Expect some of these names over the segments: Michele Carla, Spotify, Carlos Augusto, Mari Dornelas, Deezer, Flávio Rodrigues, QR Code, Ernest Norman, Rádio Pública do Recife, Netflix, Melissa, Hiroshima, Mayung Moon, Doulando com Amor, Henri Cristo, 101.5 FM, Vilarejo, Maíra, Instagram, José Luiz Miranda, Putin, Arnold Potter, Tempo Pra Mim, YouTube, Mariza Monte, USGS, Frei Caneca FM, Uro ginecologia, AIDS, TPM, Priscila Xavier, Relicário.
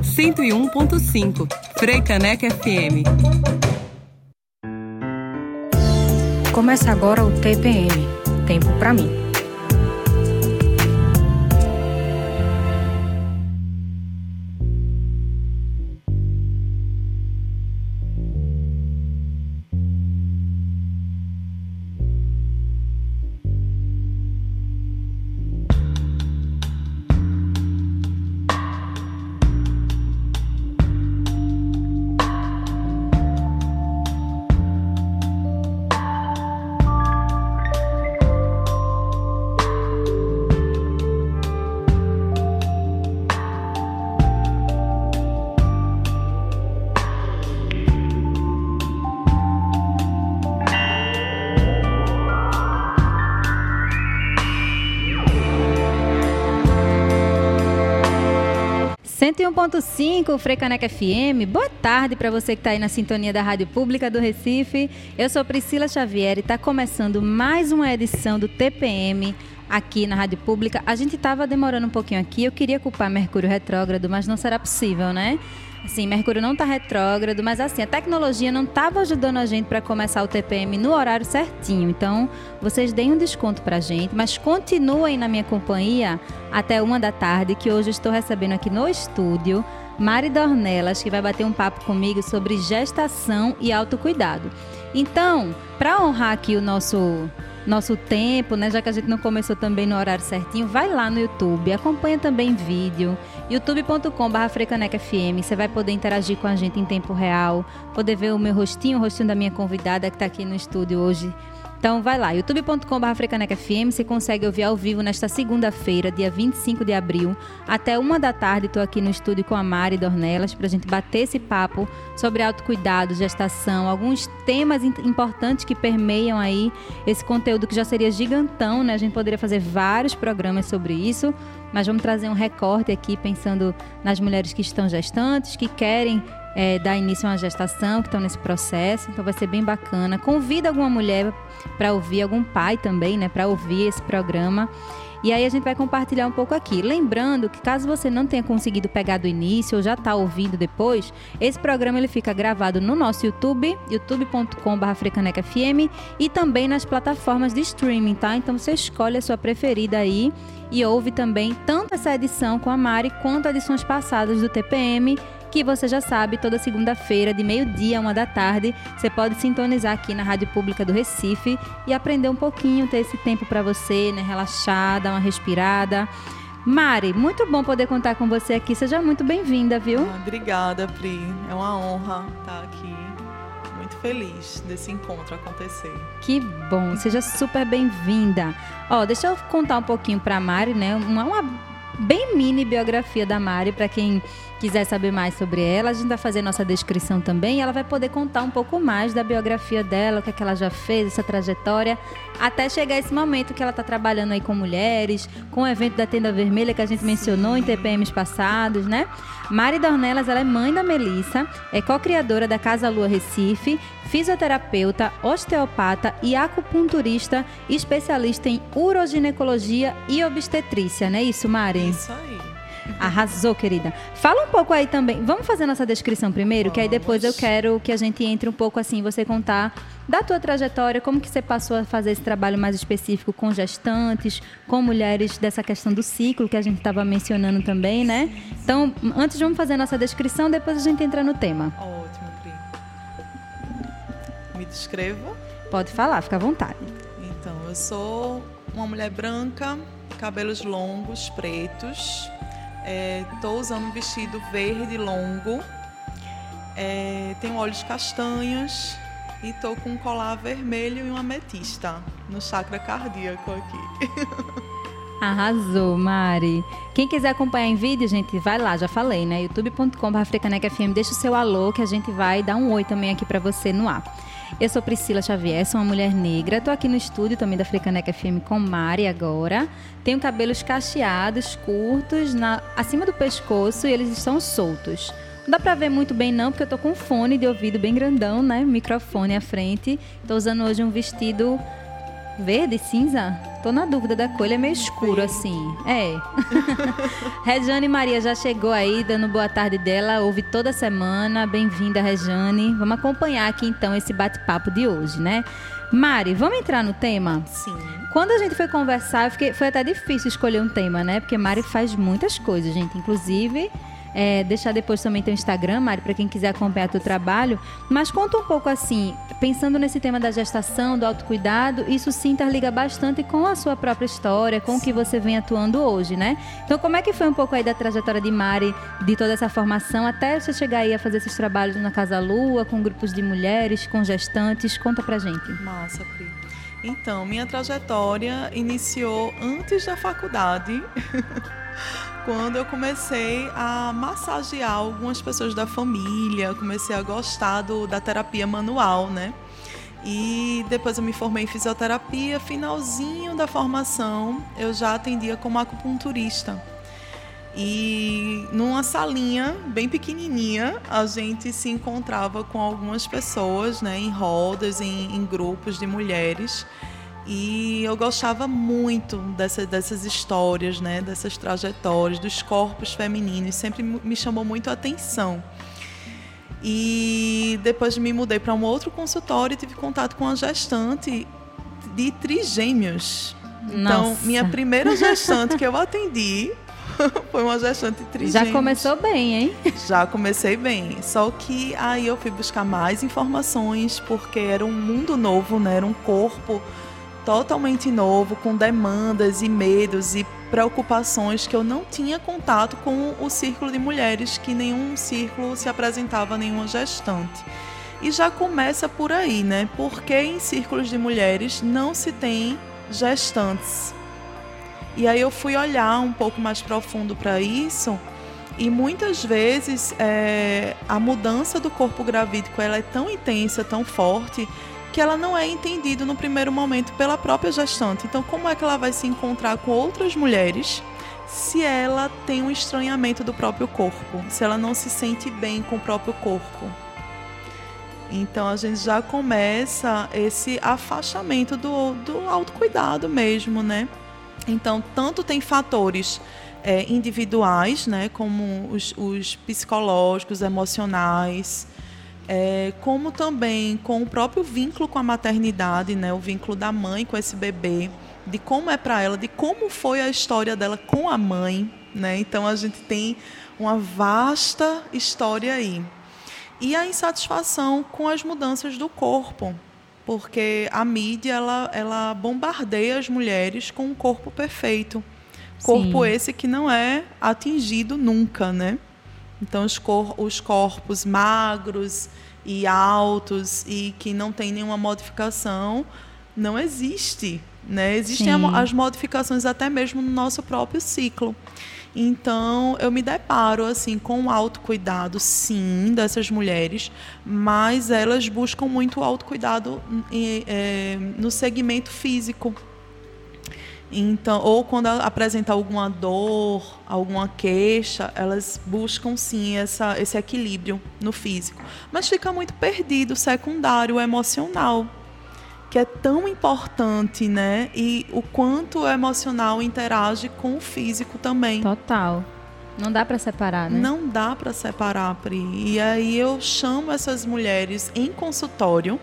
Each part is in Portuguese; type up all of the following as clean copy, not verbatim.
101.5 Frei Caneca FM. Começa agora o TPM, Tempo Pra Mim. Frei Caneca FM, boa tarde para você que está aí na sintonia da Rádio Pública do Recife. Eu sou Priscila Xavier e está começando mais uma edição do TPM aqui na Rádio Pública. A gente estava demorando um pouquinho aqui, eu queria culpar Mercúrio retrógrado, mas não será possível, né? Assim, Mercúrio não está retrógrado, mas assim, a tecnologia não estava ajudando a gente para começar o TPM no horário certinho. Então, vocês deem um desconto para a gente, mas continuem na minha companhia até 1 da tarde, que hoje estou recebendo aqui no estúdio Mari Dornelas, que vai bater um papo comigo sobre gestação e autocuidado. Então, para honrar aqui o nosso tempo, né, já que a gente não começou também no horário certinho, vai lá no YouTube, acompanha também vídeo, youtube.com/freicanecafm, você vai poder interagir com a gente em tempo real, poder ver o meu rostinho, o rostinho da minha convidada que está aqui no estúdio hoje. Então vai lá, youtube.com/freicanecafm, você consegue ouvir ao vivo nesta segunda-feira, dia 25 de abril, até 1 da tarde, estou aqui no estúdio com a Mari Dornelas, para a gente bater esse papo sobre autocuidado, gestação, alguns temas importantes que permeiam aí esse conteúdo que já seria gigantão, né? A gente poderia fazer vários programas sobre isso, mas vamos trazer um recorte aqui pensando nas mulheres que estão gestantes, que querem dar início a uma gestação, que estão nesse processo, então vai ser bem bacana. Convida alguma mulher para ouvir, algum pai também, né, para ouvir esse programa. E aí a gente vai compartilhar um pouco aqui. Lembrando que caso você não tenha conseguido pegar do início ou já está ouvindo depois, esse programa ele fica gravado no nosso YouTube, youtube.com/freicanecafm, e também nas plataformas de streaming, tá? Então você escolhe a sua preferida aí e ouve também tanto essa edição com a Mari quanto edições passadas do TPM, que você já sabe, toda segunda-feira, de 12h, 1 da tarde, você pode sintonizar aqui na Rádio Pública do Recife e aprender um pouquinho, ter esse tempo para você, né, relaxar, dar uma respirada. Mari, muito bom poder contar com você aqui, seja muito bem-vinda, viu? Obrigada, Pri, é uma honra estar aqui, muito feliz desse encontro acontecer. Que bom, seja super bem-vinda. Ó, deixa eu contar um pouquinho para a Mari, né, uma bem mini biografia da Mari, para quem quiser saber mais sobre ela. A gente vai fazer nossa descrição também e ela vai poder contar um pouco mais da biografia dela, o que é que ela já fez, essa trajetória, até chegar esse momento que ela está trabalhando aí com mulheres, com o evento da Tenda Vermelha que a gente mencionou em TPMs passados, né? Mari Dornelas, ela é mãe da Melissa, é co-criadora da Casa Lua Recife, fisioterapeuta, osteopata e acupunturista, especialista em uro ginecologia e obstetrícia, não é isso, Mari? Isso aí. Arrasou, querida. Fala um pouco aí também. Vamos fazer nossa descrição primeiro, que aí depois eu quero que a gente entre um pouco assim, você contar da tua trajetória, como que você passou a fazer esse trabalho mais específico com gestantes, com mulheres, dessa questão do ciclo que a gente estava mencionando também, né? Então, antes vamos fazer nossa descrição, depois a gente entra no tema. Ótimo, Pri. Me descreva. Pode falar, fica à vontade. Então, eu sou uma mulher branca, cabelos longos, pretos. Estou usando um vestido verde longo, tenho olhos castanhos e estou com um colar vermelho e uma ametista no chakra cardíaco aqui. Arrasou, Mari. Quem quiser acompanhar em vídeo, gente, vai lá, já falei, né? youtube.com/freicanecafm, deixa o seu alô que a gente vai dar um oi também aqui para você no ar. Eu sou Priscila Xavier, sou uma mulher negra, estou aqui no estúdio também da Frei Caneca FM com Mari agora. Tenho cabelos cacheados, curtos, acima do pescoço, e eles estão soltos. Não dá para ver muito bem não, porque eu estou com um fone de ouvido bem grandão, né? Microfone à frente. Estou usando hoje um vestido verde, cinza? Tô na dúvida da cor, ele é meio escuro, assim. É. Regiane Maria já chegou aí, dando boa tarde dela. Ouve toda semana. Bem-vinda, Regiane. Vamos acompanhar aqui, então, esse bate-papo de hoje, né? Mari, vamos entrar no tema? Sim. Quando a gente foi conversar, foi até difícil escolher um tema, né? Porque Mari faz muitas coisas, gente. Inclusive... deixar depois também teu Instagram, Mari, para quem quiser acompanhar teu trabalho. Mas conta um pouco assim, pensando nesse tema da gestação, do autocuidado, isso se interliga bastante com a sua própria história, com o que você vem atuando hoje, né? Então, como é que foi um pouco aí da trajetória de Mari, de toda essa formação, até você chegar aí a fazer esses trabalhos na Casa Lua, com grupos de mulheres, com gestantes? Conta pra gente. Massa, Pri. Então, minha trajetória iniciou antes da faculdade. Quando eu comecei a massagear algumas pessoas da família, comecei a gostar da terapia manual, né? E depois eu me formei em fisioterapia, finalzinho da formação, eu já atendia como acupunturista. E numa salinha bem pequenininha, a gente se encontrava com algumas pessoas, né? Em rodas, em grupos de mulheres. E eu gostava muito dessas histórias, né? Dessas trajetórias, dos corpos femininos. Sempre me chamou muito a atenção. E depois me mudei para um outro consultório e tive contato com uma gestante de trigêmeos. Nossa. Então, minha primeira gestante que eu atendi foi uma gestante de trigêmeos. Já começou bem, hein? Já comecei bem. Só que aí eu fui buscar mais informações, porque era um mundo novo, né? Era um corpo... totalmente novo, com demandas e medos e preocupações que eu não tinha contato com o círculo de mulheres, que nenhum círculo se apresentava, nenhuma gestante. E já começa por aí, né? Porque em círculos de mulheres não se tem gestantes. E aí eu fui olhar um pouco mais profundo para isso, e muitas vezes a mudança do corpo gravídico ela é tão intensa, tão forte, que ela não é entendida no primeiro momento pela própria gestante. Então, como é que ela vai se encontrar com outras mulheres se ela tem um estranhamento do próprio corpo, se ela não se sente bem com o próprio corpo? Então, a gente já começa esse afastamento do autocuidado mesmo, né? Então, tanto tem fatores individuais, né? Como os psicológicos, emocionais... como também com o próprio vínculo com a maternidade, né? O vínculo da mãe com esse bebê, de como é para ela, de como foi a história dela com a mãe, né? Então, a gente tem uma vasta história aí. E a insatisfação com as mudanças do corpo, porque a mídia ela bombardeia as mulheres com um corpo perfeito. Corpo Sim. esse que não é atingido nunca, né? Então, os corpos magros e altos e que não tem nenhuma modificação, não existe, né? Existem as modificações até mesmo no nosso próprio ciclo. Então, eu me deparo, assim, com o autocuidado, sim, dessas mulheres, mas elas buscam muito o autocuidado no segmento físico. Então, ou quando apresenta alguma dor, alguma queixa, elas buscam sim esse equilíbrio no físico. Mas fica muito perdido o secundário, o emocional, que é tão importante, né? E o quanto o emocional interage com o físico também. Total. Não dá para separar, né? Não dá para separar, Pri. E aí eu chamo essas mulheres em consultório,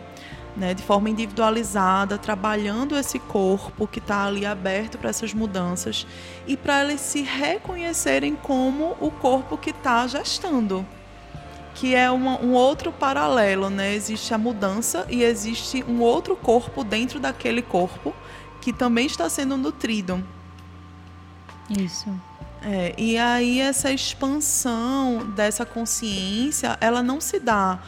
né, de forma individualizada, trabalhando esse corpo que está ali aberto para essas mudanças e para elas se reconhecerem como o corpo que está gestando, que é um outro paralelo, né? Existe a mudança e existe um outro corpo dentro daquele corpo que também está sendo nutrido. Isso. E aí essa expansão dessa consciência, ela não se dá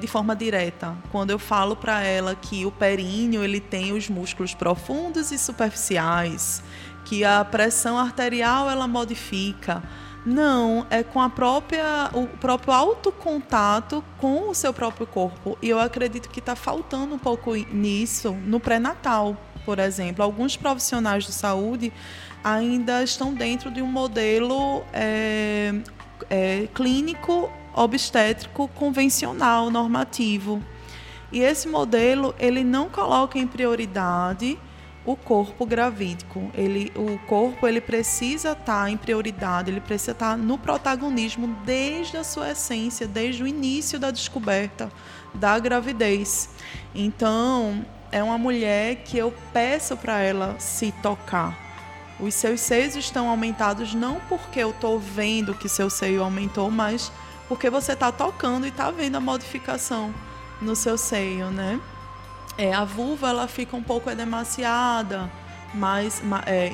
de forma direta. Quando eu falo para ela que o períneo ele tem os músculos profundos e superficiais, que a pressão arterial ela modifica, não, é com o próprio autocontato com o seu próprio corpo. E eu acredito que está faltando um pouco nisso no pré-natal, por exemplo. Alguns profissionais de saúde ainda estão dentro de um modelo clínico obstétrico convencional, normativo. E esse modelo, ele não coloca em prioridade o corpo gravídico. O corpo precisa estar em prioridade, ele precisa estar no protagonismo desde a sua essência, desde o início da descoberta da gravidez. Então, é uma mulher que eu peço para ela se tocar. Os seus seios estão aumentados não porque eu estou vendo que seu seio aumentou, mas porque você está tocando e está vendo a modificação no seu seio, né? A vulva, ela fica um pouco edemaciada, mais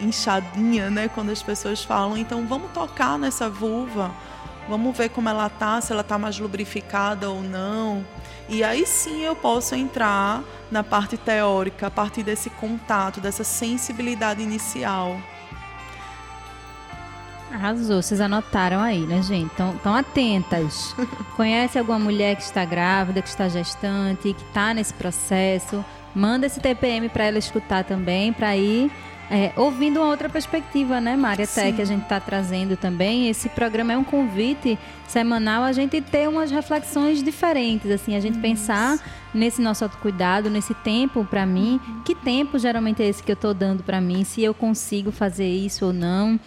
inchadinha, né? Quando as pessoas falam. Então, vamos tocar nessa vulva, vamos ver como ela está, se ela está mais lubrificada ou não. E aí sim eu posso entrar na parte teórica, a partir desse contato, dessa sensibilidade inicial. Arrasou, vocês anotaram aí, né, gente? Estão atentas. Conhece alguma mulher que está grávida, que está gestante, que está nesse processo? Manda esse TPM para ela escutar também, para ir ouvindo uma outra perspectiva, né, Mari? Até que a gente está trazendo também. Esse programa é um convite semanal a gente ter umas reflexões diferentes, assim, a gente pensar nesse nosso autocuidado, nesse tempo para mim. Que tempo geralmente é esse que eu estou dando para mim? Se eu consigo fazer isso ou não?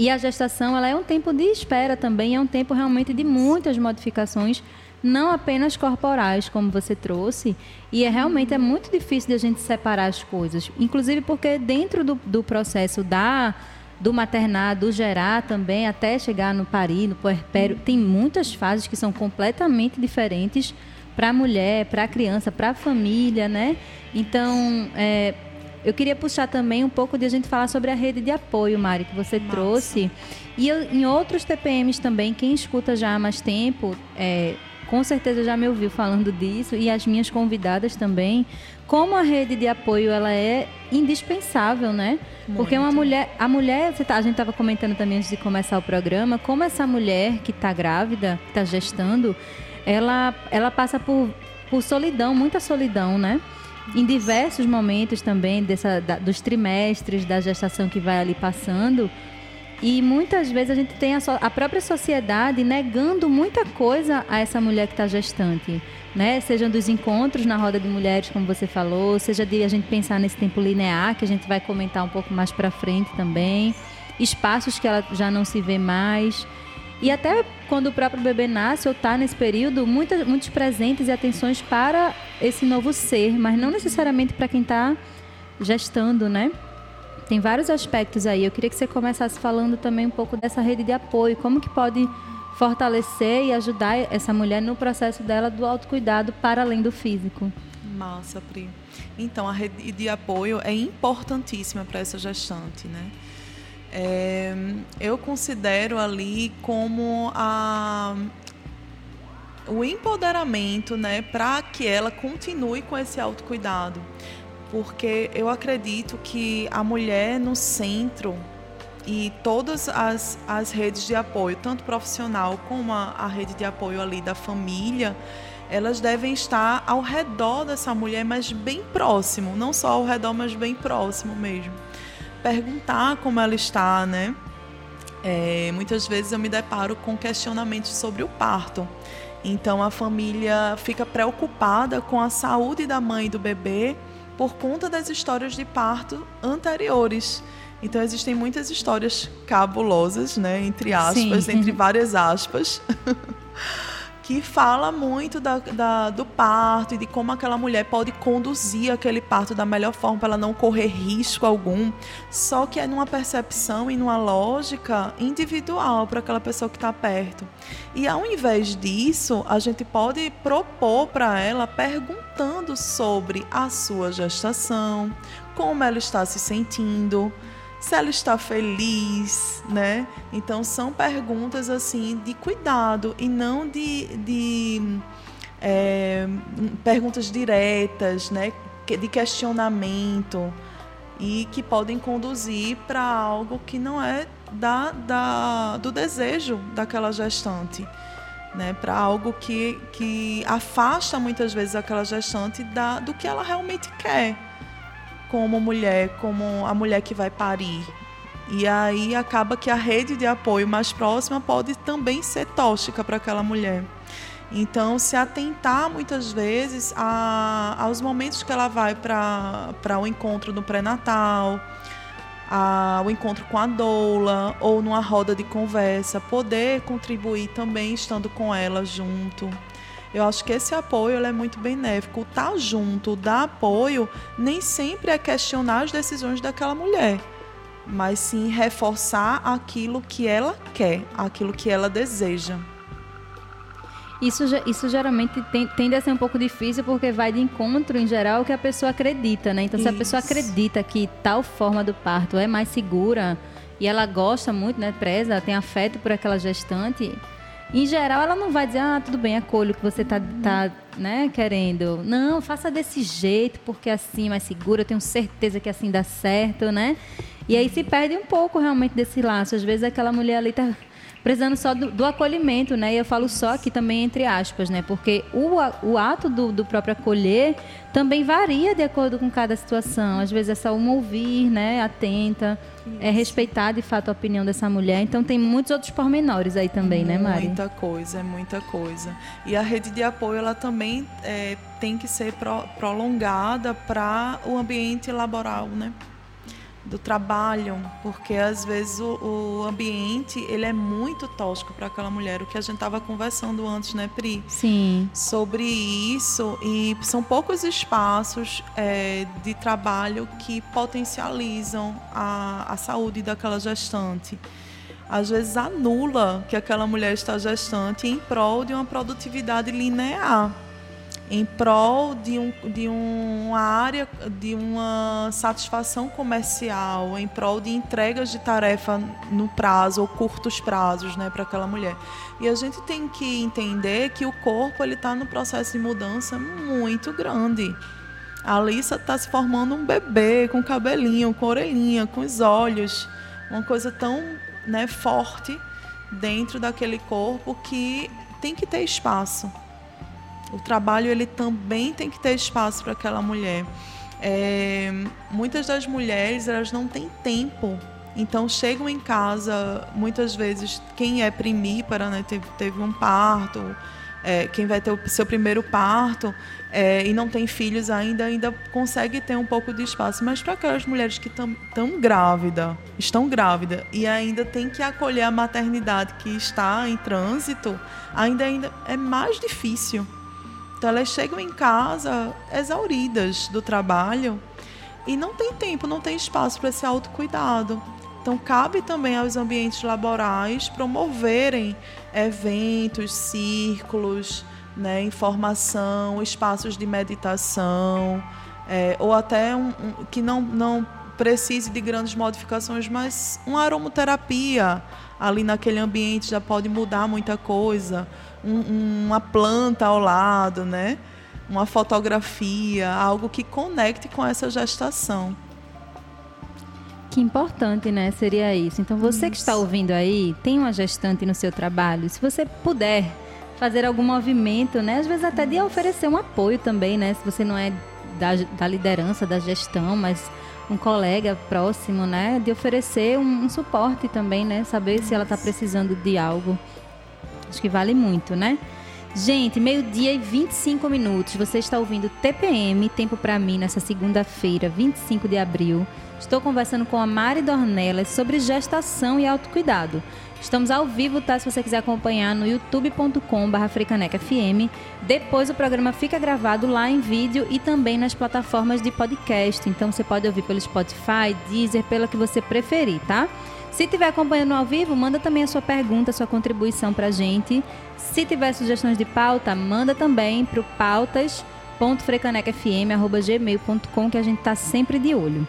E a gestação, ela é um tempo de espera também, é um tempo realmente de muitas modificações, não apenas corporais, como você trouxe. E realmente é muito difícil de a gente separar as coisas. Inclusive porque dentro do processo do maternar, do gerar também, até chegar no parir, no puerpério, tem muitas fases que são completamente diferentes para a mulher, para a criança, para a família, né? Então, eu queria puxar também um pouco de a gente falar sobre a rede de apoio, Mari, que você trouxe. E em outros TPMs também, quem escuta já há mais tempo, com certeza já me ouviu falando disso, e as minhas convidadas também, como a rede de apoio, ela é indispensável, né? Muito. Porque a mulher, a gente estava comentando também antes de começar o programa, como essa mulher que está grávida, que está gestando, ela passa por solidão, muita solidão, né? Em diversos momentos também dos trimestres da gestação que vai ali passando. E muitas vezes a gente tem a própria sociedade negando muita coisa a essa mulher que está gestante, né? Sejam dos encontros na roda de mulheres, como você falou, seja de a gente pensar nesse tempo linear, que a gente vai comentar um pouco mais para frente também, espaços que ela já não se vê mais. E até quando o próprio bebê nasce ou está nesse período, muitos presentes e atenções para esse novo ser, mas não necessariamente para quem está gestando, né? Tem vários aspectos aí. Eu queria que você começasse falando também um pouco dessa rede de apoio, como que pode fortalecer e ajudar essa mulher no processo dela do autocuidado para além do físico. Massa, Pri. Então, a rede de apoio é importantíssima para essa gestante, né? Eu considero ali como o empoderamento, né, para que ela continue com esse autocuidado, porque eu acredito que a mulher no centro e todas as redes de apoio, tanto profissional como a rede de apoio ali da família, elas devem estar ao redor dessa mulher, mas bem próximo, não só ao redor, mas bem próximo mesmo. Perguntar como ela está, né? Muitas vezes eu me deparo com questionamentos sobre o parto. Então, a família fica preocupada com a saúde da mãe e do bebê por conta das histórias de parto anteriores. Então, existem muitas histórias cabulosas, né? Entre aspas, sim, entre várias aspas, que fala muito do parto e de como aquela mulher pode conduzir aquele parto da melhor forma para ela não correr risco algum. Só que é numa percepção e numa lógica individual para aquela pessoa que está perto. E ao invés disso, a gente pode propor para ela perguntando sobre a sua gestação, como ela está se sentindo, se ela está feliz, né? Então, são perguntas, assim, de cuidado e não de perguntas diretas, né? De questionamento e que podem conduzir para algo que não é do desejo daquela gestante, né? Para algo que afasta, muitas vezes, aquela gestante do que ela realmente quer. Como mulher, como a mulher que vai parir. E aí acaba que a rede de apoio mais próxima pode também ser tóxica para aquela mulher. Então, se atentar muitas vezes aos momentos que ela vai para o encontro no pré-natal, o encontro com a doula ou numa roda de conversa, poder contribuir também estando com ela junto. Eu acho que esse apoio ele é muito benéfico. Estar junto, dar apoio, nem sempre é questionar as decisões daquela mulher, mas sim reforçar aquilo que ela quer, aquilo que ela deseja. Isso geralmente tende a ser um pouco difícil, porque vai de encontro, em geral, ao que a pessoa acredita, né? Então, se a pessoa acredita que tal forma do parto é mais segura e ela gosta muito, né, preza, tem afeto por aquela gestante, em geral, ela não vai dizer, tudo bem, acolho o que você tá, né, querendo. Não, faça desse jeito, porque assim é mais seguro, eu tenho certeza que assim dá certo, né? E aí se perde um pouco, realmente, desse laço. Às vezes, aquela mulher ali tá precisando só do acolhimento, né? E eu falo só aqui também entre aspas, né? Porque o ato do próprio acolher também varia de acordo com cada situação. Às vezes é só uma ouvir, né? Atenta, é respeitar de fato a opinião dessa mulher. Então tem muitos outros pormenores aí também, né, Mari? Muita coisa, é muita coisa. E a rede de apoio, ela também tem que ser prolongada para o ambiente laboral, né? Do trabalho, porque às vezes o ambiente ele é muito tóxico para aquela mulher, o que a gente estava conversando antes, né, Pri? Sim. Sobre isso, e são poucos espaços de trabalho que potencializam a saúde daquela gestante. Às vezes anula que aquela mulher está gestante em prol de uma produtividade linear, em prol de uma área, de uma satisfação comercial, em prol de entregas de tarefa no prazo ou curtos prazos, né, para aquela mulher. E a gente tem que entender que o corpo está num processo de mudança muito grande. A Lissa está se formando um bebê com cabelinho, com orelhinha, com os olhos, uma coisa tão, né, forte dentro daquele corpo que tem que ter espaço. O trabalho ele também tem que ter espaço para aquela mulher. Muitas das mulheres elas não têm tempo, então chegam em casa muitas vezes. Quem é primípara, né, teve um parto, quem vai ter o seu primeiro parto e não tem filhos ainda consegue ter um pouco de espaço. Mas para aquelas mulheres que estão grávidas e ainda tem que acolher a maternidade que está em trânsito, ainda é mais difícil. Então, elas chegam em casa exauridas do trabalho e não tem tempo, não tem espaço para esse autocuidado. Então, cabe também aos ambientes laborais promoverem eventos, círculos, né, informação, espaços de meditação, ou até que não precise de grandes modificações, mas uma aromaterapia ali naquele ambiente já pode mudar muita coisa. Uma planta ao lado, né? Uma fotografia, algo que conecte com essa gestação. Que importante, né? Seria isso. Então, você que está ouvindo aí, tem uma gestante no seu trabalho, se você puder fazer algum movimento, né? Às vezes até de oferecer um apoio também, né? Se você não é da liderança, da gestão, mas um colega próximo, né? De oferecer um suporte também, né? Saber se ela está precisando de algo. Acho que vale muito, né? Gente, 12:25, você está ouvindo TPM, Tempo Pra Mim, nessa segunda-feira, 25 de abril. Estou conversando com a Mari Dornelas sobre gestação e autocuidado. Estamos ao vivo, tá? Se você quiser acompanhar no youtube.com/freicanecafm. Depois o programa fica gravado lá em vídeo e também nas plataformas de podcast. Então você pode ouvir pelo Spotify, Deezer, pela que você preferir, tá? Se estiver acompanhando ao vivo, manda também a sua pergunta, a sua contribuição para a gente. Se tiver sugestões de pauta, manda também para o pautas.freicanecafm@gmail.com, que a gente está sempre de olho.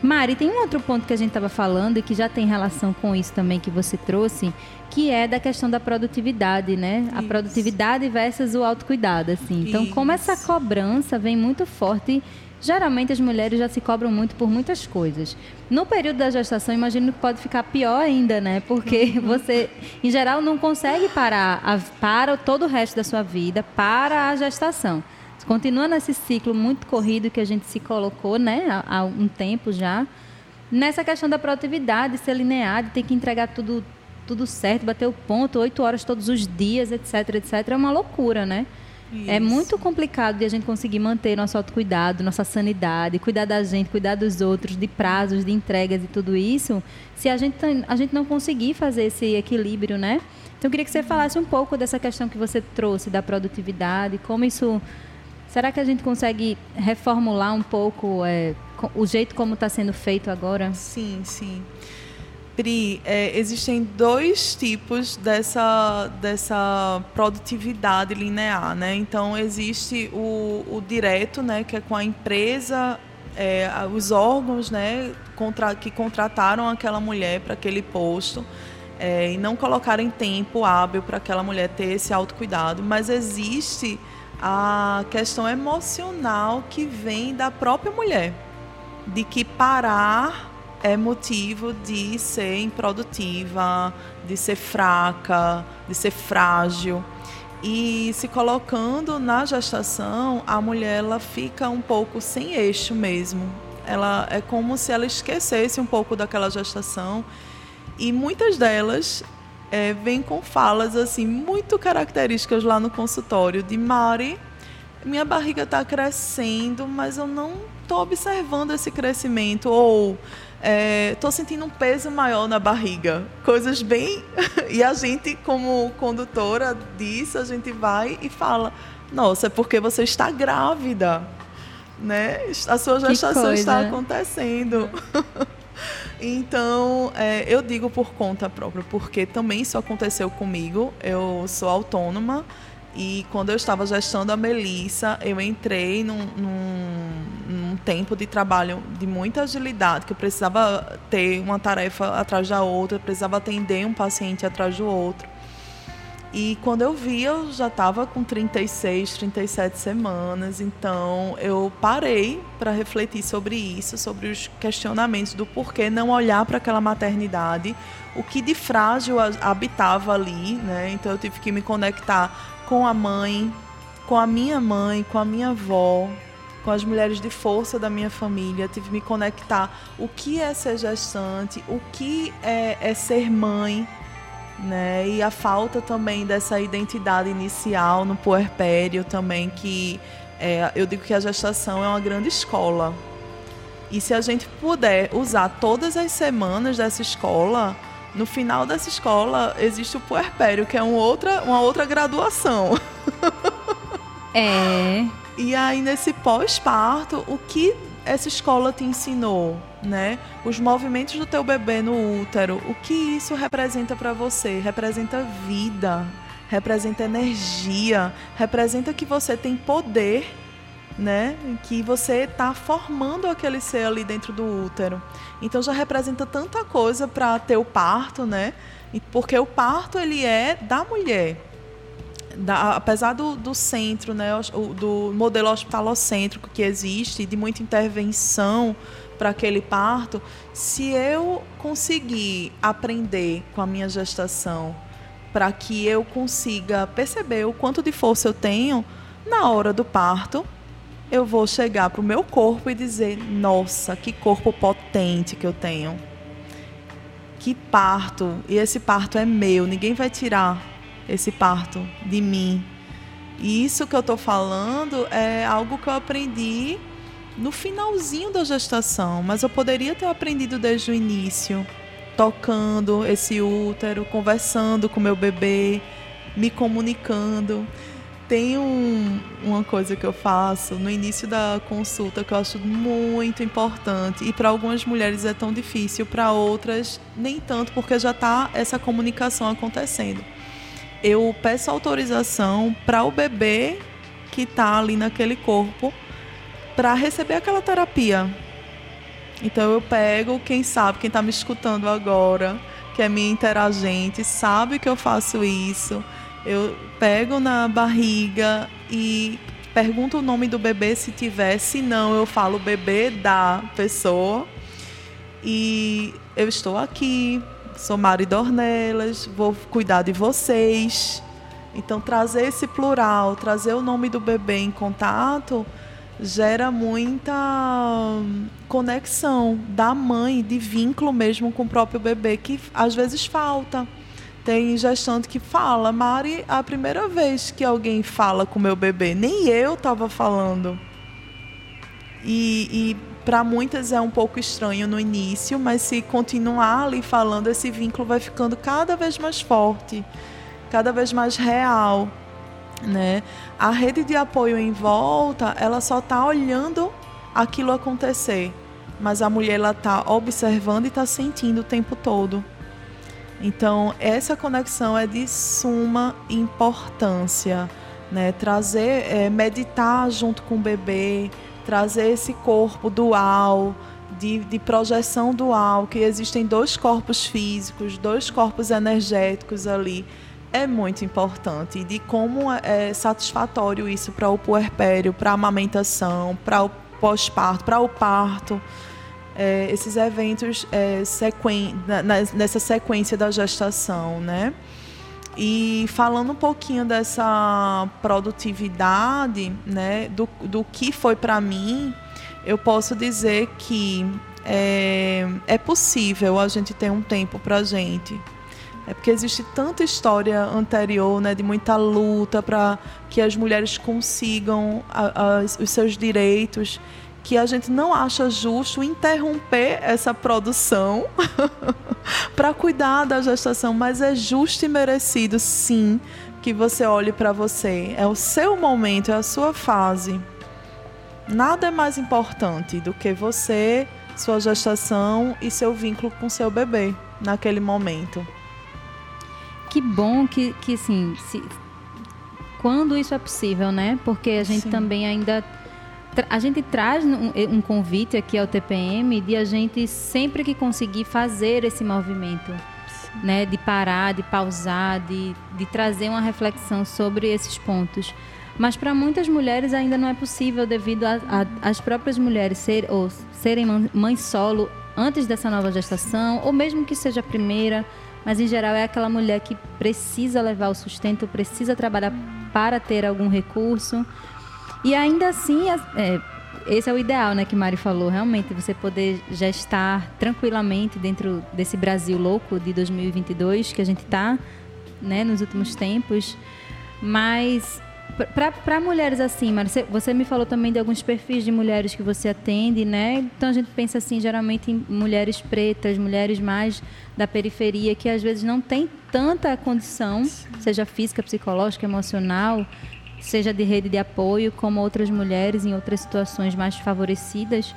Mari, tem um outro ponto que a gente estava falando e que já tem relação com isso também que você trouxe, que é da questão da produtividade, né? Isso. A produtividade versus o autocuidado, assim. Então, isso. Como essa cobrança vem muito forte. Geralmente as mulheres já se cobram muito por muitas coisas. No período da gestação, imagino que pode ficar pior ainda, né? Porque você, em geral, não consegue parar para todo o resto da sua vida, para a gestação. Continua nesse ciclo muito corrido que a gente se colocou, né? Há um tempo já. Nessa questão da produtividade, ser linear, de ter que entregar tudo tudo certo, bater o ponto, 8 horas todos os dias, etc, etc, é uma loucura, né? Isso. É muito complicado de a gente conseguir manter nosso autocuidado, nossa sanidade, cuidar da gente, cuidar dos outros, de prazos, de entregas e tudo isso, se a gente não conseguir fazer esse equilíbrio, né? Então eu queria que você falasse um pouco dessa questão que você trouxe da produtividade, como isso... Será que a gente consegue reformular um pouco o jeito como está sendo feito agora? Sim, sim. Pri, existem dois tipos dessa produtividade linear, né? Então, existe o direto, né, que é com a empresa, os órgãos, né, que contrataram aquela mulher para aquele posto, e não colocaram tempo hábil para aquela mulher ter esse autocuidado. Mas existe a questão emocional que vem da própria mulher, de que parar é motivo de ser improdutiva, de ser fraca, de ser frágil. E se colocando na gestação, a mulher ela fica um pouco sem eixo mesmo. Ela é como se ela esquecesse um pouco daquela gestação. E muitas delas vêm com falas assim, muito características lá no consultório de Mari. Minha barriga está crescendo, mas eu não estou observando esse crescimento. Ou... estou sentindo um peso maior na barriga, coisas bem... E a gente, como condutora disso, a gente vai e fala, nossa, é porque você está grávida, né? A sua gestação está acontecendo. Então, eu digo por conta própria, porque também isso aconteceu comigo. Eu sou autônoma e quando eu estava gestando a Melissa, eu entrei num tempo de trabalho de muita agilidade, que eu precisava ter uma tarefa atrás da outra, precisava atender um paciente atrás do outro. E quando eu vi, eu já estava com 36, 37 semanas, então eu parei para refletir sobre isso, sobre os questionamentos do porquê não olhar para aquela maternidade, o que de frágil habitava ali, né? Então eu tive que me conectar com a mãe, com a minha mãe, com a minha avó, com as mulheres de força da minha família, tive que me conectar o que é ser gestante, o que é ser mãe, né? E a falta também dessa identidade inicial no puerpério também, que eu digo que a gestação é uma grande escola. E se a gente puder usar todas as semanas dessa escola, no final dessa escola existe o puerpério, que é uma outra graduação. E aí, nesse pós-parto, o que essa escola te ensinou, né? Os movimentos do teu bebê no útero, o que isso representa para você? Representa vida, representa energia, representa que você tem poder, né? Que você está formando aquele ser ali dentro do útero. Então, já representa tanta coisa para teu parto, né? Porque o parto, ele é da mulher. Apesar do centro, né, do modelo hospitalocêntrico que existe, de muita intervenção para aquele parto, se eu conseguir aprender com a minha gestação para que eu consiga perceber o quanto de força eu tenho, na hora do parto, eu vou chegar para o meu corpo e dizer, nossa, que corpo potente que eu tenho. Que parto, e esse parto é meu, ninguém vai tirar esse parto de mim. E isso que eu estou falando é algo que eu aprendi no finalzinho da gestação, mas eu poderia ter aprendido desde o início, tocando esse útero, conversando com meu bebê, me comunicando. Tem uma coisa que eu faço no início da consulta que eu acho muito importante, e para algumas mulheres é tão difícil, para outras nem tanto, porque já está essa comunicação acontecendo. Eu peço autorização para o bebê que está ali naquele corpo para receber aquela terapia. Então eu pego, quem sabe, quem está me escutando agora, que é minha interagente, sabe que eu faço isso. Eu pego na barriga e pergunto o nome do bebê, se tiver. Se não, eu falo o bebê da pessoa. E eu estou aqui. Sou Mari Dornelas, vou cuidar de vocês. Então, trazer esse plural, trazer o nome do bebê em contato, gera muita conexão da mãe, de vínculo mesmo com o próprio bebê, que às vezes falta. Tem gestante que fala, Mari, a primeira vez que alguém fala com meu bebê, nem eu estava falando. E para muitas é um pouco estranho no início, mas se continuar ali falando, esse vínculo vai ficando cada vez mais forte, cada vez mais real, né? A rede de apoio em volta, ela só está olhando aquilo acontecer, mas a mulher está observando e está sentindo o tempo todo. Então, essa conexão é de suma importância, né? Trazer, meditar junto com o bebê, trazer esse corpo dual, de projeção dual, que existem dois corpos físicos, dois corpos energéticos ali, é muito importante. E de como é satisfatório isso para o puerpério, para a amamentação, para o pós-parto, para o parto. Esses eventos nessa sequência da gestação, né? E falando um pouquinho dessa produtividade, né, do que foi para mim, eu posso dizer que é possível a gente ter um tempo para a gente. É porque existe tanta história anterior, né, de muita luta para que as mulheres consigam os seus direitos, que a gente não acha justo interromper essa produção para cuidar da gestação, mas é justo e merecido, sim, que você olhe para você. É o seu momento, é a sua fase. Nada é mais importante do que você, sua gestação e seu vínculo com seu bebê naquele momento. Que bom que assim, quando isso é possível, né? Porque a gente, sim, também ainda... A gente traz um convite aqui ao TPM de a gente sempre que conseguir fazer esse movimento, né, de parar, de pausar, de trazer uma reflexão sobre esses pontos. Mas para muitas mulheres ainda não é possível devido às próprias mulheres serem mães solo antes dessa nova gestação, ou mesmo que seja a primeira, mas em geral é aquela mulher que precisa levar o sustento, precisa trabalhar para ter algum recurso. E ainda assim, esse é o ideal, né, que Mari falou, realmente, você poder gestar tranquilamente dentro desse Brasil louco de 2022 que a gente está, né, nos últimos tempos. Mas para mulheres assim, Mari, você me falou também de alguns perfis de mulheres que você atende, né? Então a gente pensa assim, geralmente em mulheres pretas, mulheres mais da periferia, que às vezes não tem tanta condição, seja física, psicológica, emocional, seja de rede de apoio, como outras mulheres em outras situações mais favorecidas.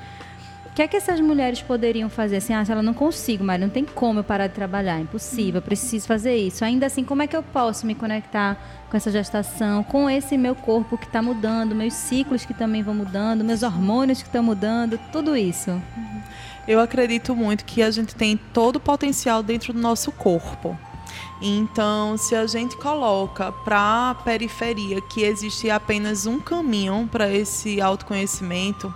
O que é que essas mulheres poderiam fazer? Assim, se ela não consigo, Mari, não tem como eu parar de trabalhar, impossível, preciso fazer isso. Ainda assim, como é que eu posso me conectar com essa gestação, com esse meu corpo que está mudando, meus ciclos que também vão mudando, meus hormônios que estão mudando, tudo isso? Eu acredito muito que a gente tem todo o potencial dentro do nosso corpo. Então, se a gente coloca para a periferia que existe apenas um caminho para esse autoconhecimento,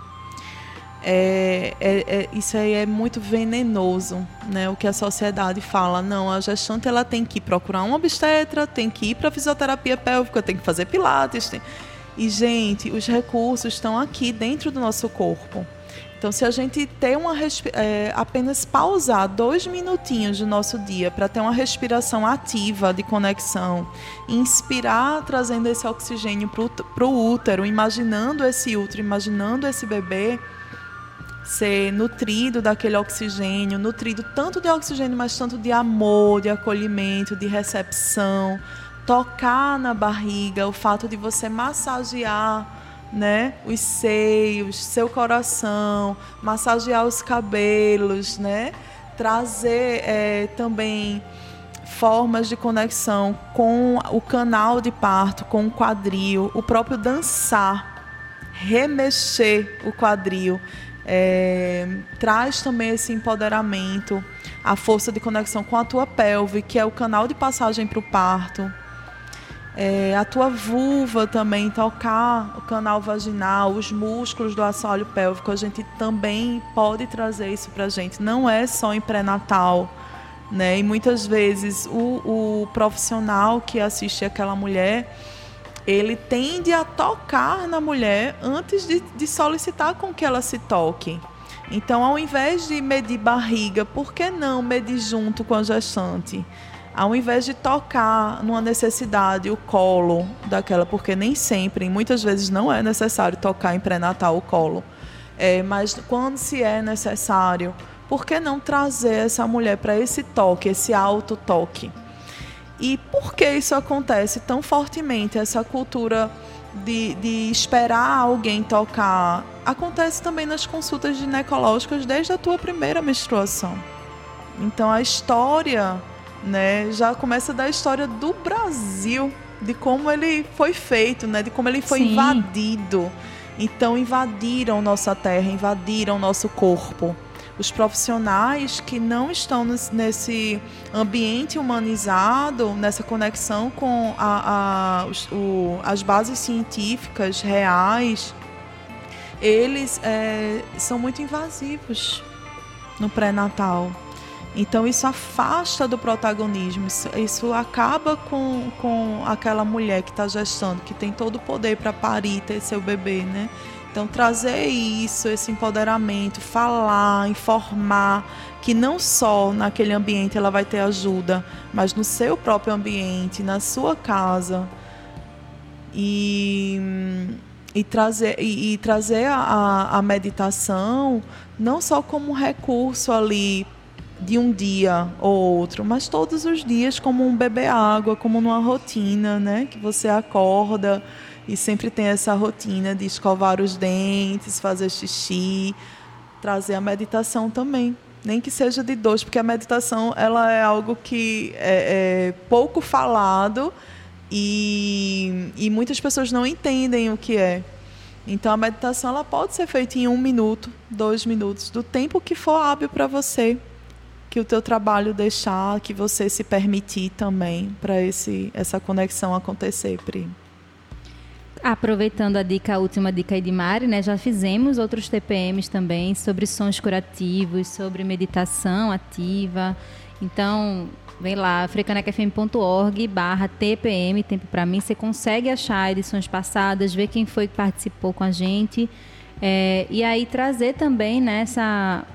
isso aí é muito venenoso, né? O que a sociedade fala, não, a gestante ela tem que procurar um obstetra, tem que ir para fisioterapia pélvica, tem que fazer pilates. E, gente, os recursos estão aqui dentro do nosso corpo. Então, se a gente ter apenas pausar 2 minutinhos do nosso dia para ter uma respiração ativa de conexão, inspirar trazendo esse oxigênio para o útero, imaginando esse bebê ser nutrido daquele oxigênio, nutrido tanto de oxigênio, mas tanto de amor, de acolhimento, de recepção, tocar na barriga, o fato de você massagear, né, os seios, seu coração, massagear os cabelos, né, trazer também formas de conexão com o canal de parto, com o quadril, o próprio dançar, remexer o quadril, traz também esse empoderamento, a força de conexão com a tua pelve, que é o canal de passagem para o parto. A tua vulva também, tocar o canal vaginal, os músculos do assoalho pélvico, a gente também pode trazer isso pra gente. Não é só em pré-natal, né? E muitas vezes o profissional que assiste aquela mulher, ele tende a tocar na mulher antes de solicitar com que ela se toque. Então, ao invés de medir barriga, por que não medir junto com a gestante? ao invés de tocar numa necessidade o colo daquela, porque nem sempre, muitas vezes não é necessário tocar em pré-natal o colo, mas quando se é necessário, por que não trazer essa mulher para esse toque, esse autotoque? E por que isso acontece tão fortemente, essa cultura de esperar alguém tocar? Acontece também nas consultas ginecológicas desde a tua primeira menstruação. Então a história, né, já começa da história do Brasil, de como ele foi feito, né, de como ele foi invadido. Então invadiram nossa terra, invadiram nosso corpo. Os profissionais que não estão nesse ambiente humanizado, nessa conexão com as bases científicas reais, eles são muito invasivos no pré-natal. Então isso afasta do protagonismo, isso acaba com aquela mulher que está gestando, que tem todo o poder para parir, ter seu bebê, né? Então trazer isso, esse empoderamento, falar, informar, que não só naquele ambiente ela vai ter ajuda, mas no seu próprio ambiente, na sua casa. E trazer a meditação não só como um recurso ali de um dia ou outro, mas todos os dias, como um beber água, como numa rotina, né? Que você acorda e sempre tem essa rotina de escovar os dentes, fazer xixi, trazer a meditação também. Nem que seja de 2, porque a meditação ela é algo que é pouco falado e muitas pessoas não entendem o que é. Então, a meditação ela pode ser feita em 1 minuto, 2 minutos, do tempo que for hábil para você, que o teu trabalho deixar, que você se permitir também para essa conexão acontecer, Pri. Aproveitando a última dica aí de Mari, né, já fizemos outros TPMs também sobre sons curativos, sobre meditação ativa. Então, vem lá, freicanecfm.org/TPM, tempo para mim. Você consegue achar edições passadas, ver quem foi que participou com a gente. E aí trazer também, né,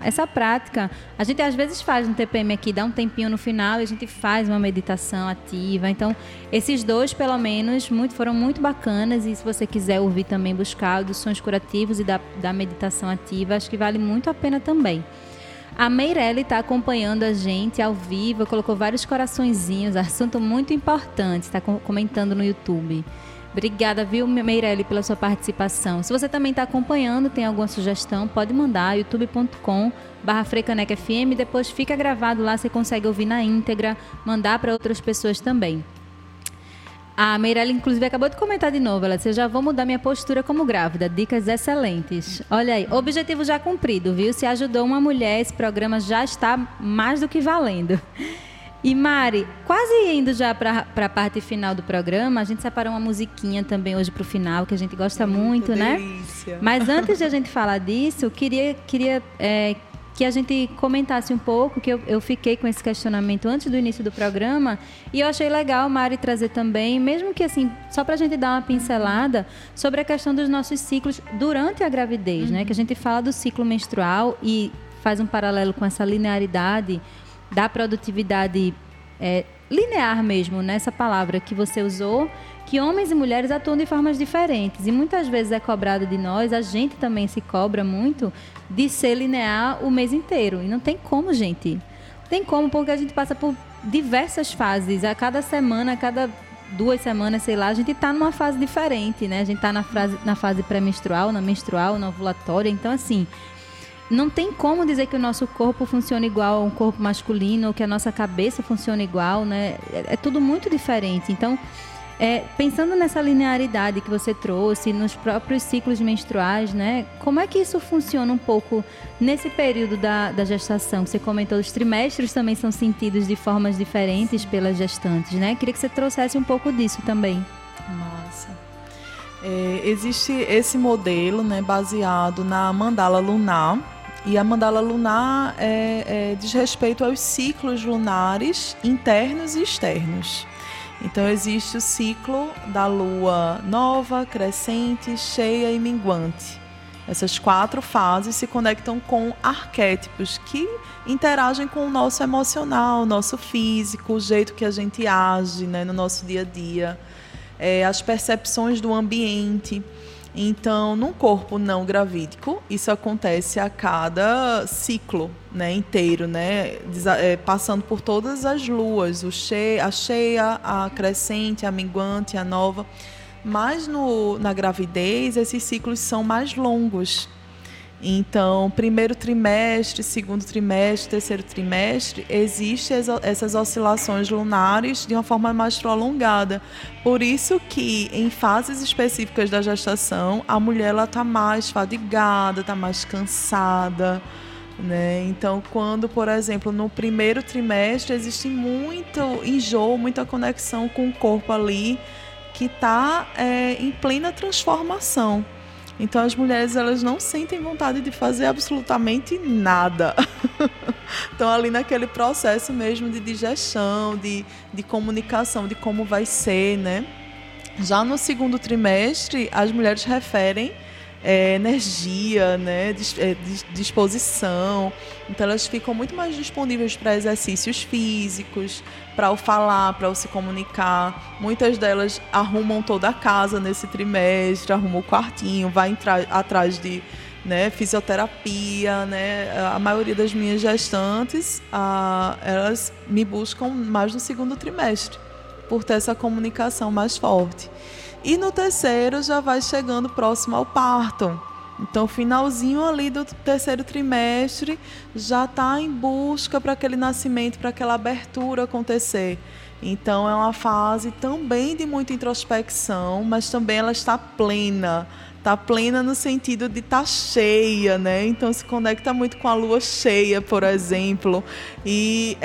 essa prática. A gente às vezes faz um TPM aqui, dá um tempinho no final e a gente faz uma meditação ativa. Então esses dois pelo menos foram muito bacanas, e se você quiser ouvir também, buscar dos sons curativos e da meditação ativa, acho que vale muito a pena também. A Meirelle está acompanhando a gente ao vivo, colocou vários coraçõezinhos, assunto muito importante, está comentando no YouTube. Obrigada, viu, Meirelle, pela sua participação. Se você também está acompanhando, tem alguma sugestão, pode mandar, youtube.com/freicanecfm, depois fica gravado lá, você consegue ouvir na íntegra, mandar para outras pessoas também. A Meirelle, inclusive, acabou de comentar de novo, ela disse: eu já vou mudar minha postura como grávida, dicas excelentes. Olha aí, objetivo já cumprido, viu? Se ajudou uma mulher, esse programa já está mais do que valendo. E Mari, quase indo já para a parte final do programa, a gente separou uma musiquinha também hoje para o final, que a gente gosta muito, né? Delícia. Mas antes de a gente falar disso, eu queria que a gente comentasse um pouco, que eu fiquei com esse questionamento antes do início do programa, e eu achei legal, Mari, trazer também, mesmo que assim, só para a gente dar uma pincelada, sobre a questão dos nossos ciclos durante a gravidez, né? Que a gente fala do ciclo menstrual e faz um paralelo com essa linearidade da produtividade linear mesmo, né? Essa palavra que você usou, que homens e mulheres atuam de formas diferentes, e muitas vezes é cobrado de nós, a gente também se cobra muito de ser linear o mês inteiro, e não tem como, gente. Não tem como, porque a gente passa por diversas fases, a cada semana, a cada 2 semanas, sei lá, a gente está numa fase diferente, né? A gente está na fase pré-menstrual, na menstrual, na ovulatória, então assim, não tem como dizer que o nosso corpo funciona igual a um corpo masculino, ou que a nossa cabeça funciona igual, né? É tudo muito diferente. Então, pensando nessa linearidade que você trouxe, nos próprios ciclos menstruais, né? Como é que isso funciona um pouco nesse período da gestação? Você comentou, os trimestres também são sentidos de formas diferentes pelas gestantes, né? Queria que você trouxesse um pouco disso também. Nossa. Existe esse modelo, né, baseado na mandala lunar, e a mandala lunar diz respeito aos ciclos lunares internos e externos. Então existe o ciclo da lua nova, crescente, cheia e minguante. Essas quatro fases se conectam com arquétipos que interagem com o nosso emocional, o nosso físico, o jeito que a gente age, né, no nosso dia a dia, as percepções do ambiente. Então, num corpo não gravídico, isso acontece a cada ciclo, né, inteiro, né, passando por todas as luas, a cheia, a crescente, a minguante, a nova. Mas na gravidez, esses ciclos são mais longos. Então, primeiro trimestre, segundo trimestre, terceiro trimestre, existem essas oscilações lunares de uma forma mais prolongada. Por isso que, em fases específicas da gestação, a mulher está mais fadigada, está mais cansada, né? Então, quando, por exemplo, no primeiro trimestre, existe muito enjoo, muita conexão com o corpo ali, que está em plena transformação. Então, as mulheres, elas não sentem vontade de fazer absolutamente nada. Estão ali naquele processo mesmo de digestão, de comunicação, de como vai ser, né? Já no segundo trimestre, as mulheres referem energia, né? Disposição. Então, elas ficam muito mais disponíveis para exercícios físicos, para o falar, para o se comunicar. Muitas delas arrumam toda a casa nesse trimestre, arrumam o quartinho, vai entrar atrás de, né, fisioterapia, né? A maioria das minhas gestantes, elas me buscam mais no segundo trimestre, por ter essa comunicação mais forte. E no terceiro já vai chegando próximo ao parto. Então, finalzinho ali do terceiro trimestre, já está em busca para aquele nascimento, para aquela abertura acontecer. Então, é uma fase também de muita introspecção, mas também ela está plena. Está plena no sentido de estar cheia, né? Então, se conecta muito com a lua cheia, por exemplo. E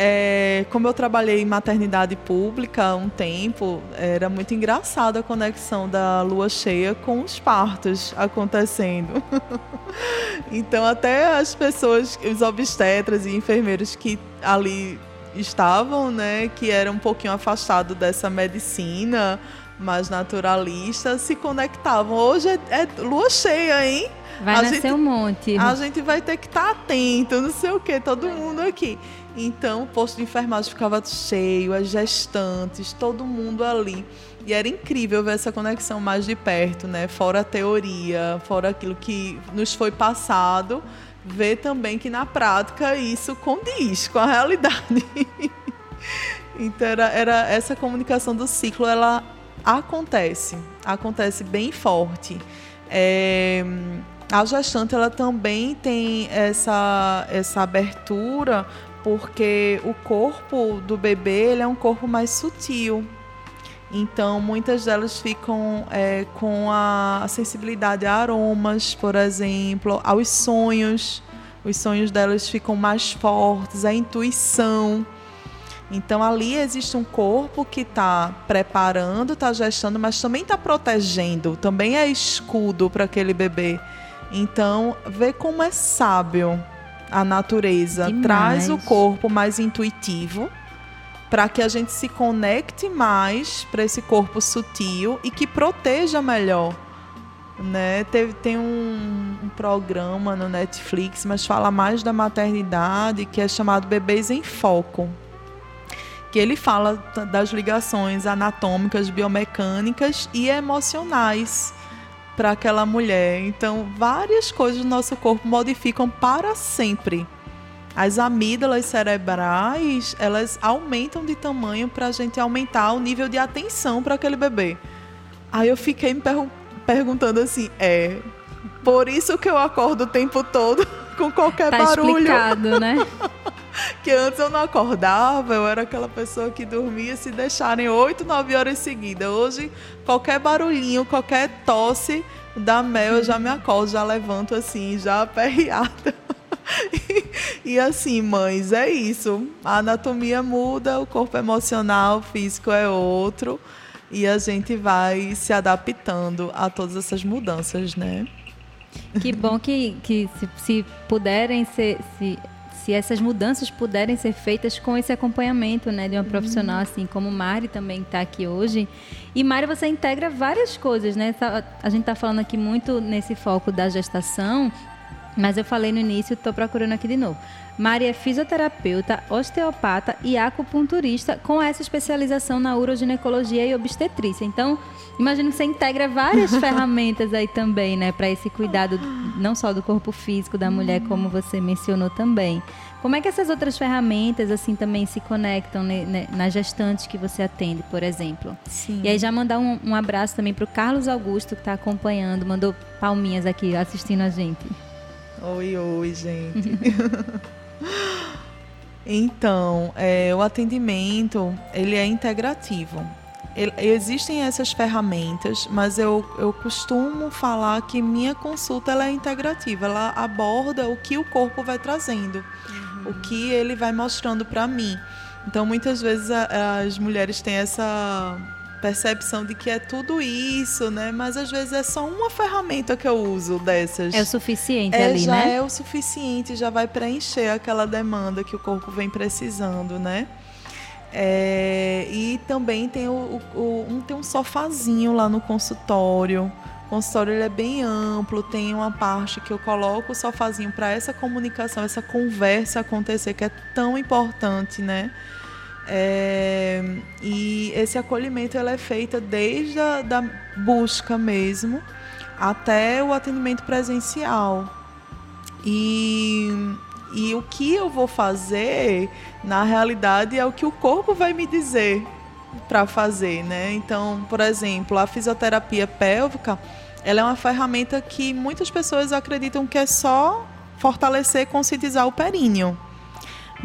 como eu trabalhei em maternidade pública há um tempo, era muito engraçada a conexão da lua cheia com os partos acontecendo. Então, até as pessoas, os obstetras e enfermeiros que ali estavam, né, que eram um pouquinho afastados dessa medicina mais naturalistas, se conectavam. Hoje é lua cheia, hein? Vai nascer um monte. A gente vai ter que estar atento, não sei o quê, todo mundo aqui. Então, o posto de enfermagem ficava cheio, as gestantes, todo mundo ali. E era incrível ver essa conexão mais de perto, né? Fora a teoria, fora aquilo que nos foi passado, ver também que na prática isso condiz com a realidade. Então, era essa comunicação do ciclo, ela acontece bem forte. A gestante, ela também tem essa abertura, porque o corpo do bebê, ele é um corpo mais sutil. Então, muitas delas ficam com a sensibilidade a aromas, por exemplo, aos sonhos. Os sonhos delas ficam mais fortes, a intuição. Então, ali existe um corpo que está preparando, está gestando, mas também está protegendo, também é escudo para aquele bebê. Então, vê como é sábio a natureza. Demais. Traz o corpo mais intuitivo, para que a gente se conecte mais para esse corpo sutil e que proteja melhor, né? Tem um programa no Netflix, mas fala mais da maternidade, que é chamado Bebês em Foco, que ele fala das ligações anatômicas, biomecânicas e emocionais para aquela mulher. Então, várias coisas do nosso corpo modificam para sempre. As amígdalas cerebrais, elas aumentam de tamanho para a gente aumentar o nível de atenção para aquele bebê. Aí eu fiquei me perguntando assim, por isso que eu acordo o tempo todo com qualquer barulho. Tá explicado, né? Que antes eu não acordava, eu era aquela pessoa que dormia se deixarem 8, 9 horas seguidas. Hoje, qualquer barulhinho, qualquer tosse da Mel, eu já me acordo, já levanto assim, já aperreada. E assim, mães, é isso. A anatomia muda, o corpo emocional, o físico é outro. E a gente vai se adaptando a todas essas mudanças, né? Que bom que se puderem ser... se essas mudanças puderem ser feitas com esse acompanhamento, né, de uma profissional assim como Mari também está aqui hoje. E Mari, você integra várias coisas, né? A gente está falando aqui muito nesse foco da gestação, mas eu falei no início, estou procurando aqui de novo. Mari é fisioterapeuta, osteopata e acupunturista, com essa especialização na uro ginecologia e obstetrícia. Então, imagino que você integra várias ferramentas aí também, né? Para esse cuidado, não só do corpo físico da mulher, como você mencionou também. Como é que essas outras ferramentas, assim, também se conectam, né, nas gestantes que você atende, por exemplo? Sim. E aí já mandar um abraço também para o Carlos Augusto, que está acompanhando, mandou palminhas aqui, assistindo a gente. Oi, oi, gente. Então, o atendimento, ele é integrativo. Existem essas ferramentas, mas eu costumo falar que minha consulta ela é integrativa. Ela aborda o que o corpo vai trazendo, o que ele vai mostrando para mim. Então, muitas vezes, as mulheres têm essa percepção de que é tudo isso, né? Mas às vezes é só uma ferramenta que eu uso dessas. É o suficiente ali, né? Já é o suficiente, já vai preencher aquela demanda que o corpo vem precisando, né? E também tem, tem um sofazinho lá no consultório. O consultório ele é bem amplo, tem uma parte que eu coloco o sofazinho para essa comunicação, essa conversa acontecer, que é tão importante, né? E esse acolhimento ele é feito desde a da busca mesmo até o atendimento presencial. E o que eu vou fazer, na realidade, é o que o corpo vai me dizer para fazer, né? Então, por exemplo, a fisioterapia pélvica, ela é uma ferramenta que muitas pessoas acreditam que é só fortalecer, conscientizar o períneo.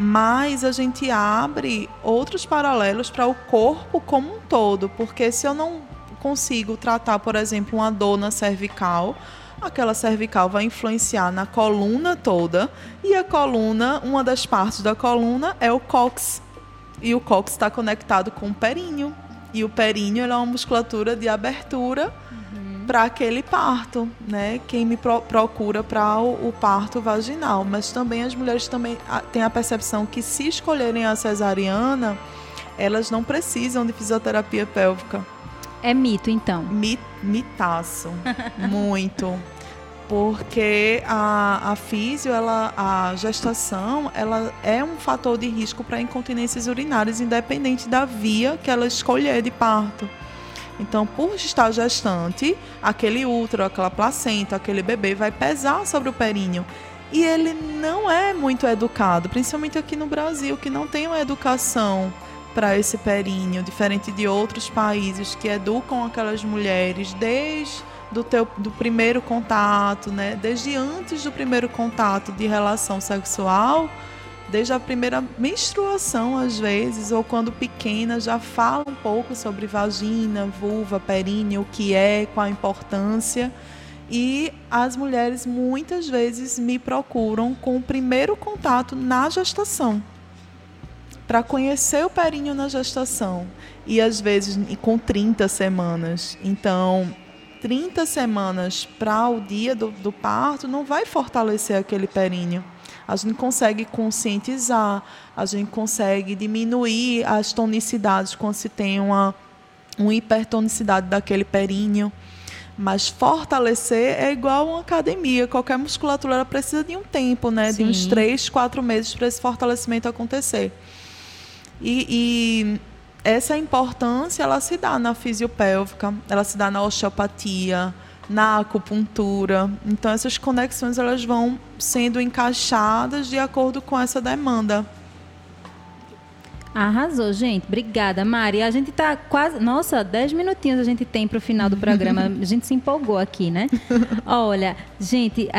Mas a gente abre outros paralelos para o corpo como um todo, porque se eu não consigo tratar, por exemplo, uma dor na cervical, aquela cervical vai influenciar na coluna toda, e a coluna, uma das partes da coluna é o cóccix, e o cóccix está conectado com o períneo, e o períneo ele é uma musculatura de abertura para aquele parto, né? Quem me procura para o parto vaginal. Mas também as mulheres também têm a percepção que se escolherem a cesariana, elas não precisam de fisioterapia pélvica. É mito, então? Mitaço. Muito. Porque a gestação, ela é um fator de risco para incontinências urinárias, independente da via que ela escolher de parto. Então, por estar gestante, aquele útero, aquela placenta, aquele bebê vai pesar sobre o períneo. E ele não é muito educado, principalmente aqui no Brasil, que não tem uma educação para esse períneo, diferente de outros países que educam aquelas mulheres desde do primeiro contato, né? Desde antes do primeiro contato de relação sexual, desde a primeira menstruação, às vezes, ou quando pequena, já fala um pouco sobre vagina, vulva, períneo, o que é, qual a importância. E as mulheres, muitas vezes, me procuram com o primeiro contato na gestação, para conhecer o períneo na gestação. E, às vezes, com 30 semanas. Então, 30 semanas para o dia do parto não vai fortalecer aquele períneo. A gente consegue conscientizar, a gente consegue diminuir as tonicidades quando se tem uma hipertonicidade daquele períneo. Mas fortalecer é igual uma academia. Qualquer musculatura ela precisa de um tempo, né? De uns 3-4 meses para esse fortalecimento acontecer. E essa importância ela se dá na fisiopélvica, ela se dá na osteopatia, na acupuntura. Então, essas conexões elas vão sendo encaixadas de acordo com essa demanda. Arrasou, gente. Obrigada, Mari. A gente tá quase... Nossa, 10 minutinhos a gente tem pro final do programa. A gente se empolgou aqui, né? Olha, gente,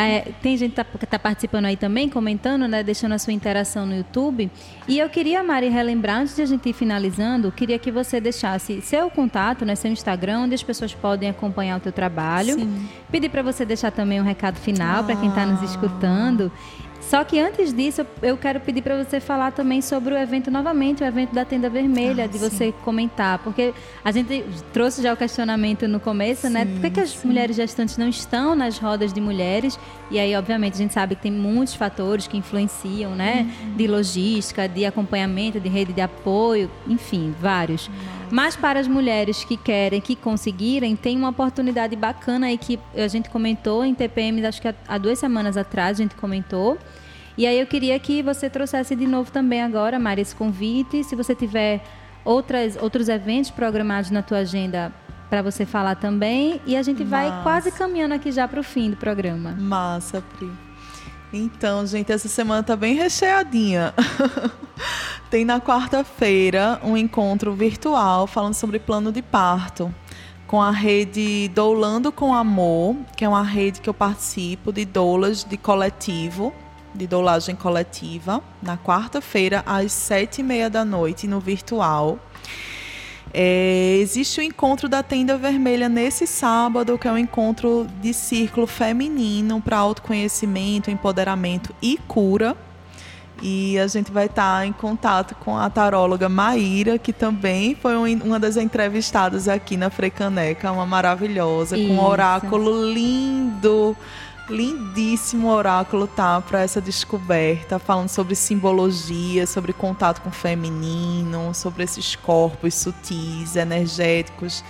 tem gente que tá participando aí também, comentando, né? Deixando a sua interação no YouTube. E eu queria, Mari, relembrar, antes de a gente ir finalizando, queria que você deixasse seu contato, né? Seu Instagram, onde as pessoas podem acompanhar o teu trabalho. Sim. Pedir para você deixar também um recado final para quem tá nos escutando. Só que antes disso, eu quero pedir para você falar também sobre o evento novamente, o evento da Tenda Vermelha, de você comentar. Porque a gente trouxe já o questionamento no começo, né? Por que, que as mulheres gestantes não estão nas rodas de mulheres? E aí, obviamente, a gente sabe que tem muitos fatores que influenciam, né? De logística, de acompanhamento, de rede de apoio, enfim, vários. Mas para as mulheres que querem, que conseguirem, tem uma oportunidade bacana aí que a gente comentou em TPM, acho que há 2 semanas atrás a gente comentou. E aí eu queria que você trouxesse de novo também agora, Mari, esse convite. Se você tiver outros eventos programados na tua agenda para você falar também. E a gente vai quase caminhando aqui já para o fim do programa. Massa, Pri. Então, gente, essa semana tá bem recheadinha. Tem na quarta-feira um encontro virtual falando sobre plano de parto com a rede Doulando com Amor, que é uma rede que eu participo de doulas de coletivo, de doulagem coletiva, na quarta-feira às 7:30 PM no virtual. Existe o encontro da Tenda Vermelha nesse sábado, que é um encontro de círculo feminino para autoconhecimento, empoderamento e cura. E a gente vai estar em contato com a taróloga Maíra, que também foi uma das entrevistadas aqui na Frei Caneca, uma maravilhosa, com um oráculo lindo, lindíssimo oráculo, tá? Para essa descoberta, falando sobre simbologia, sobre contato com o feminino, sobre esses corpos sutis, energéticos,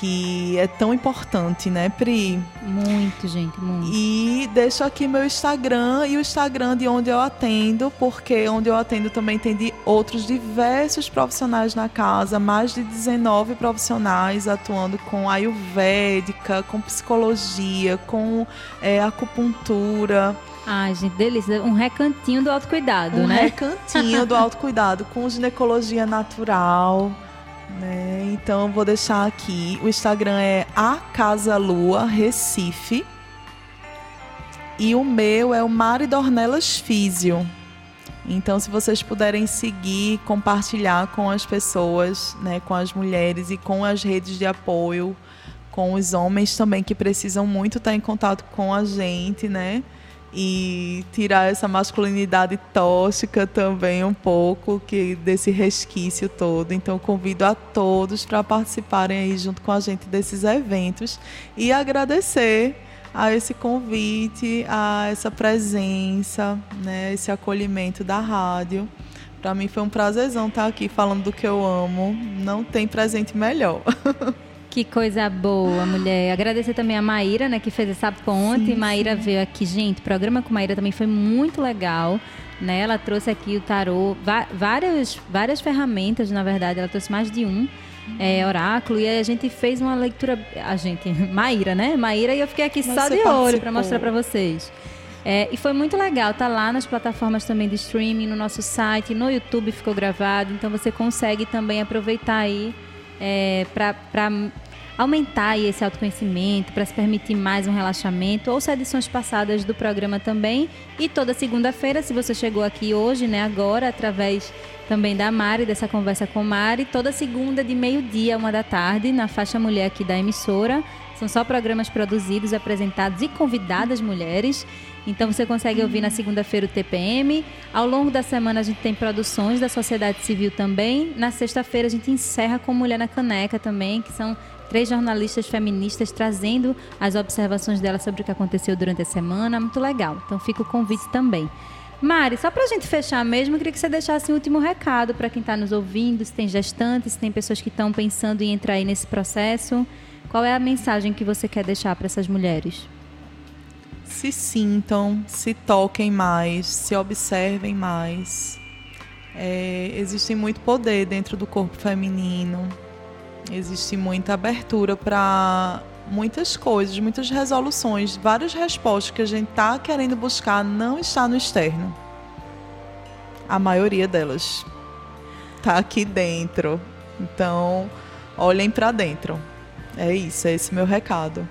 que é tão importante, né, Pri? Muito, gente, muito. E deixo aqui meu Instagram e o Instagram de onde eu atendo, porque onde eu atendo também tem de outros diversos profissionais na casa, mais de 19 profissionais atuando com ayurvédica, com psicologia, com acupuntura. Ai, gente, delícia. Um recantinho do autocuidado, né? Um recantinho do autocuidado, com ginecologia natural, né? Então eu vou deixar aqui. O Instagram é a Casa Lua Recife. E o meu é o Mari Dornelas Físio. Então, se vocês puderem seguir, compartilhar com as pessoas, né, com as mulheres e com as redes de apoio, com os homens também que precisam muito estar em contato com a gente, né? E tirar essa masculinidade tóxica também um pouco, que desse resquício todo. Então convido a todos para participarem aí junto com a gente desses eventos e agradecer a esse convite, a essa presença, né, esse acolhimento da rádio. Para mim foi um prazerzão estar aqui falando do que eu amo, não tem presente melhor. Que coisa boa, mulher. Agradecer também a Maíra, né, que fez essa ponte. Sim, Maíra veio aqui. Gente, o programa com Maíra também foi muito legal, né? Ela trouxe aqui o tarô, várias ferramentas, na verdade. Ela trouxe mais de um oráculo. E aí a gente fez uma leitura... Maíra, né? Maíra, e eu fiquei aqui só de olho para mostrar para vocês. E foi muito legal. Tá lá nas plataformas também de streaming, no nosso site, no YouTube ficou gravado. Então você consegue também aproveitar aí para aumentar aí esse autoconhecimento, para se permitir mais um relaxamento. Ouça edições passadas do programa também. E toda segunda-feira, se você chegou aqui hoje, né, agora, através também da Mari, dessa conversa com Mari, toda segunda de 12:00 PM, na faixa mulher aqui da emissora. São só programas produzidos, apresentados e convidadas mulheres. Então você consegue ouvir na segunda-feira o TPM. Ao longo da semana a gente tem produções da sociedade civil também. Na sexta-feira a gente encerra com Mulher na Caneca também, que são 3 jornalistas feministas trazendo as observações delas sobre o que aconteceu durante a semana. Muito legal. Então fica o convite também. Mari, só para a gente fechar mesmo, eu queria que você deixasse um último recado para quem está nos ouvindo, se tem gestantes, se tem pessoas que estão pensando em entrar aí nesse processo. Qual é a mensagem que você quer deixar para essas mulheres? Se sintam, se toquem mais, se observem mais. Existe muito poder dentro do corpo feminino. Existe muita abertura para muitas coisas, muitas resoluções. Várias respostas que a gente está querendo buscar não está no externo. A maioria delas está aqui dentro. Então, olhem para dentro. É isso, é esse meu recado.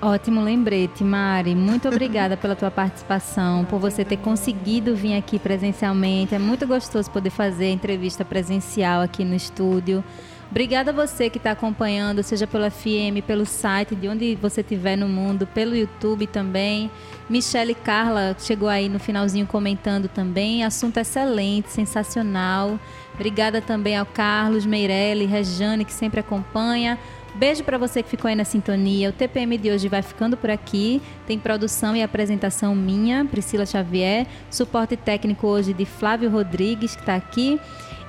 Ótimo lembrete, Mari. Muito obrigada pela tua participação, por você ter conseguido vir aqui presencialmente. É muito gostoso poder fazer a entrevista presencial aqui no estúdio. Obrigada a você que está acompanhando, seja pela FM, pelo site, de onde você estiver no mundo, pelo YouTube também. Michele Carla chegou aí no finalzinho comentando também. Assunto excelente, sensacional. Obrigada também ao Carlos, Meirelli, Rejane, que sempre acompanha. Beijo para você que ficou aí na sintonia. O TPM de hoje vai ficando por aqui. Tem produção e apresentação minha, Priscila Xavier. Suporte técnico hoje de Flávio Rodrigues, que está aqui.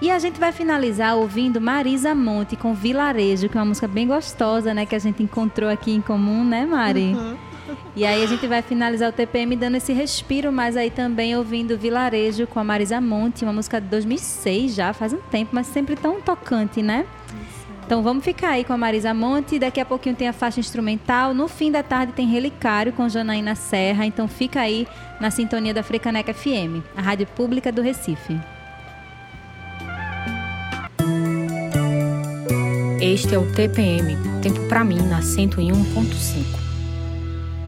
E a gente vai finalizar ouvindo Mariza Monte com Vilarejo, que é uma música bem gostosa, né? Que a gente encontrou aqui em comum, né, Mari? Uhum. E aí a gente vai finalizar o TPM dando esse respiro, mas aí também ouvindo Vilarejo com a Mariza Monte, uma música de 2006 já, faz um tempo, mas sempre tão tocante, né? Então vamos ficar aí com a Mariza Monte, daqui a pouquinho tem a faixa instrumental, no fim da tarde tem Relicário com Janaína Serra, então fica aí na sintonia da Frei Caneca FM, a Rádio Pública do Recife. Este é o TPM, tempo pra mim na 101.5.